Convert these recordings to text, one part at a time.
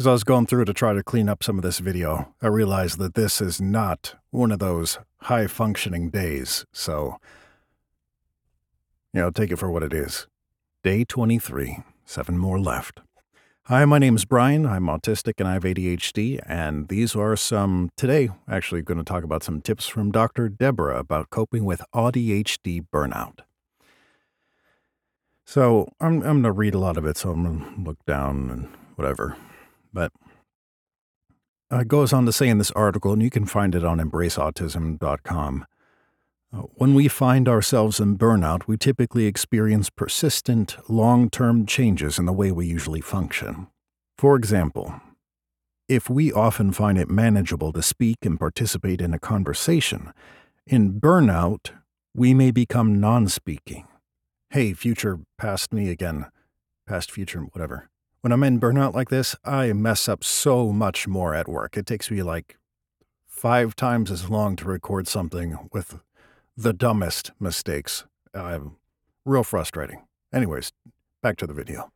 As I was going through to try to clean up some of this video, I realized that this is not one of those high-functioning days, so, you know, take it for what it is. Day 23, 7 more left. Hi, my name's Brian. I'm autistic and I have ADHD, and these are some, today, actually going to talk about some tips from Dr. Deborah about coping with ADHD burnout. So, I'm going to read a lot of it, so I'm going to look down and whatever. But it goes on to say in this article, and you can find it on embraceautism.com, when we find ourselves in burnout, we typically experience persistent, long-term changes in the way we usually function. For example, if we often find it manageable to speak and participate in a conversation, in burnout, we may become non-speaking. Hey, future, past me again, past future, whatever. When I'm in burnout like this, I mess up so much more at work. It takes me like 5 times as long to record something with the dumbest mistakes. Real frustrating. Anyways, back to the video.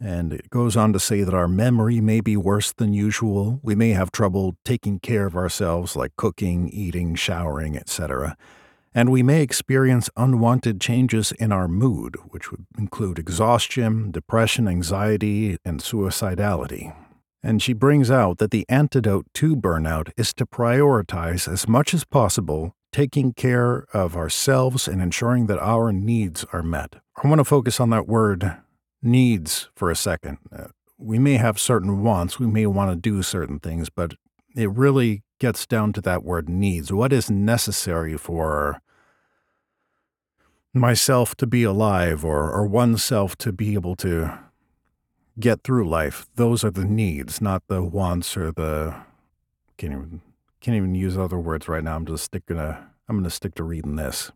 And it goes on to say that our memory may be worse than usual. We may have trouble taking care of ourselves, like cooking, eating, showering, etc. And we may experience unwanted changes in our mood, which would include exhaustion, depression, anxiety, and suicidality. And she brings out that the antidote to burnout is to prioritize as much as possible taking care of ourselves and ensuring that our needs are met. I want to focus on that word needs for a second. We may have certain wants, we may want to do certain things, but it really gets down to that word needs. What is necessary for myself to be alive or oneself to be able to get through life? Those are the needs, not the wants or the... Can't even use other words right now. I'm gonna stick to reading this.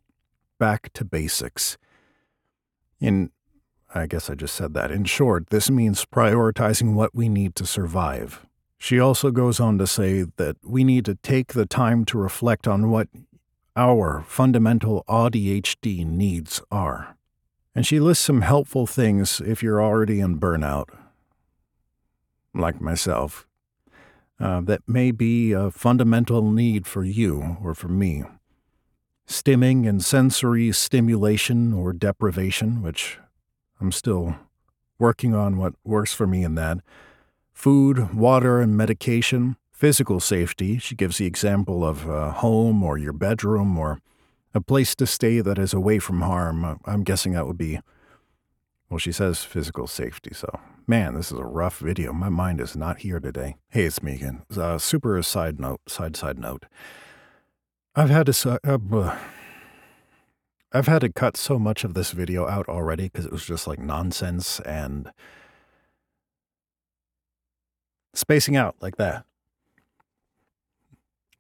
Back to basics. I guess I just said that. In short, this means prioritizing what we need to survive. She also goes on to say that we need to take the time to reflect on what our fundamental ADHD needs are. And she lists some helpful things if you're already in burnout, like myself, that may be a fundamental need for you or for me. Stimming and sensory stimulation or deprivation, which I'm still working on what works for me in that. Food, water, and medication. Physical safety. She gives the example of a home or your bedroom or a place to stay that is away from harm. I'm guessing that would be, well, she says physical safety. So, man, this is a rough video. My mind is not here today. Hey, it's Megan. Super side note. I've had to cut so much of this video out already because it was just like nonsense and spacing out like that.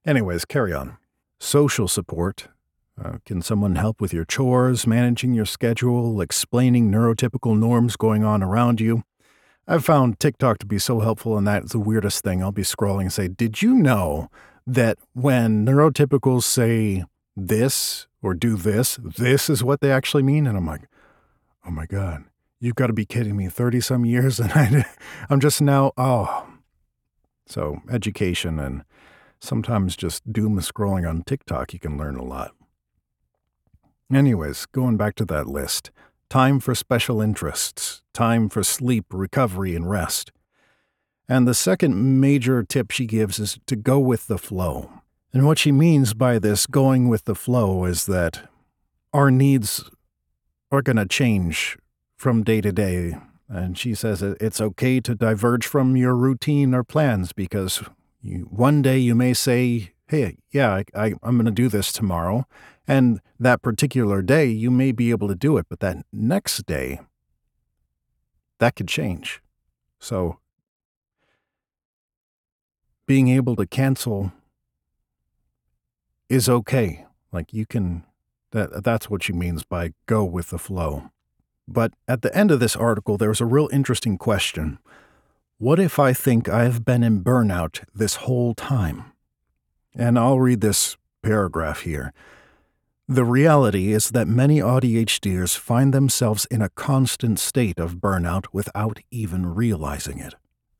Anyways, carry on. Social support. Can someone help with your chores, managing your schedule, explaining neurotypical norms going on around you? I've found TikTok to be so helpful, and that's the weirdest thing. I'll be scrolling and say, did you know that when neurotypicals say this or do this, this is what they actually mean? And I'm like, oh my God, you've got to be kidding me. 30-some years and I'm just now, oh. So education and sometimes just doom scrolling on TikTok, you can learn a lot. Anyways, going back to that list, time for special interests, time for sleep, recovery, and rest. And the second major tip she gives is to go with the flow. And what she means by this going with the flow is that our needs are going to change from day to day. And she says it's okay to diverge from your routine or plans because one day you may say, hey, yeah, I'm going to do this tomorrow. And that particular day, you may be able to do it. But that next day, that could change. So being able to cancel is okay. Like you can, that's what she means by go with the flow. But at the end of this article, there was a real interesting question. What if I think I've been in burnout this whole time? And I'll read this paragraph here. The reality is that many ADHDers find themselves in a constant state of burnout without even realizing it.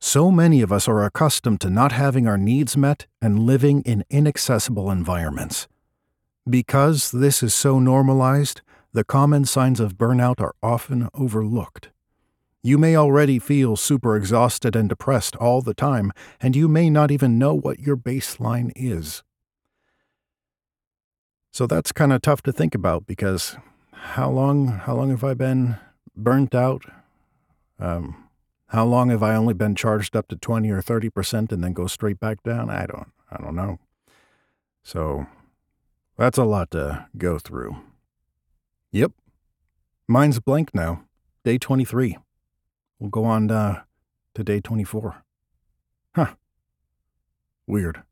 So many of us are accustomed to not having our needs met and living in inaccessible environments. Because this is so normalized, the common signs of burnout are often overlooked. You may already feel super exhausted and depressed all the time, and you may not even know what your baseline is. So that's kind of tough to think about, because how long have I been burnt out? How long have I only been charged up to 20 or 30% and then go straight back down? I don't know. So that's a lot to go through. Yep. Mine's blank now. Day 23. We'll go on to day 24. Huh. Weird.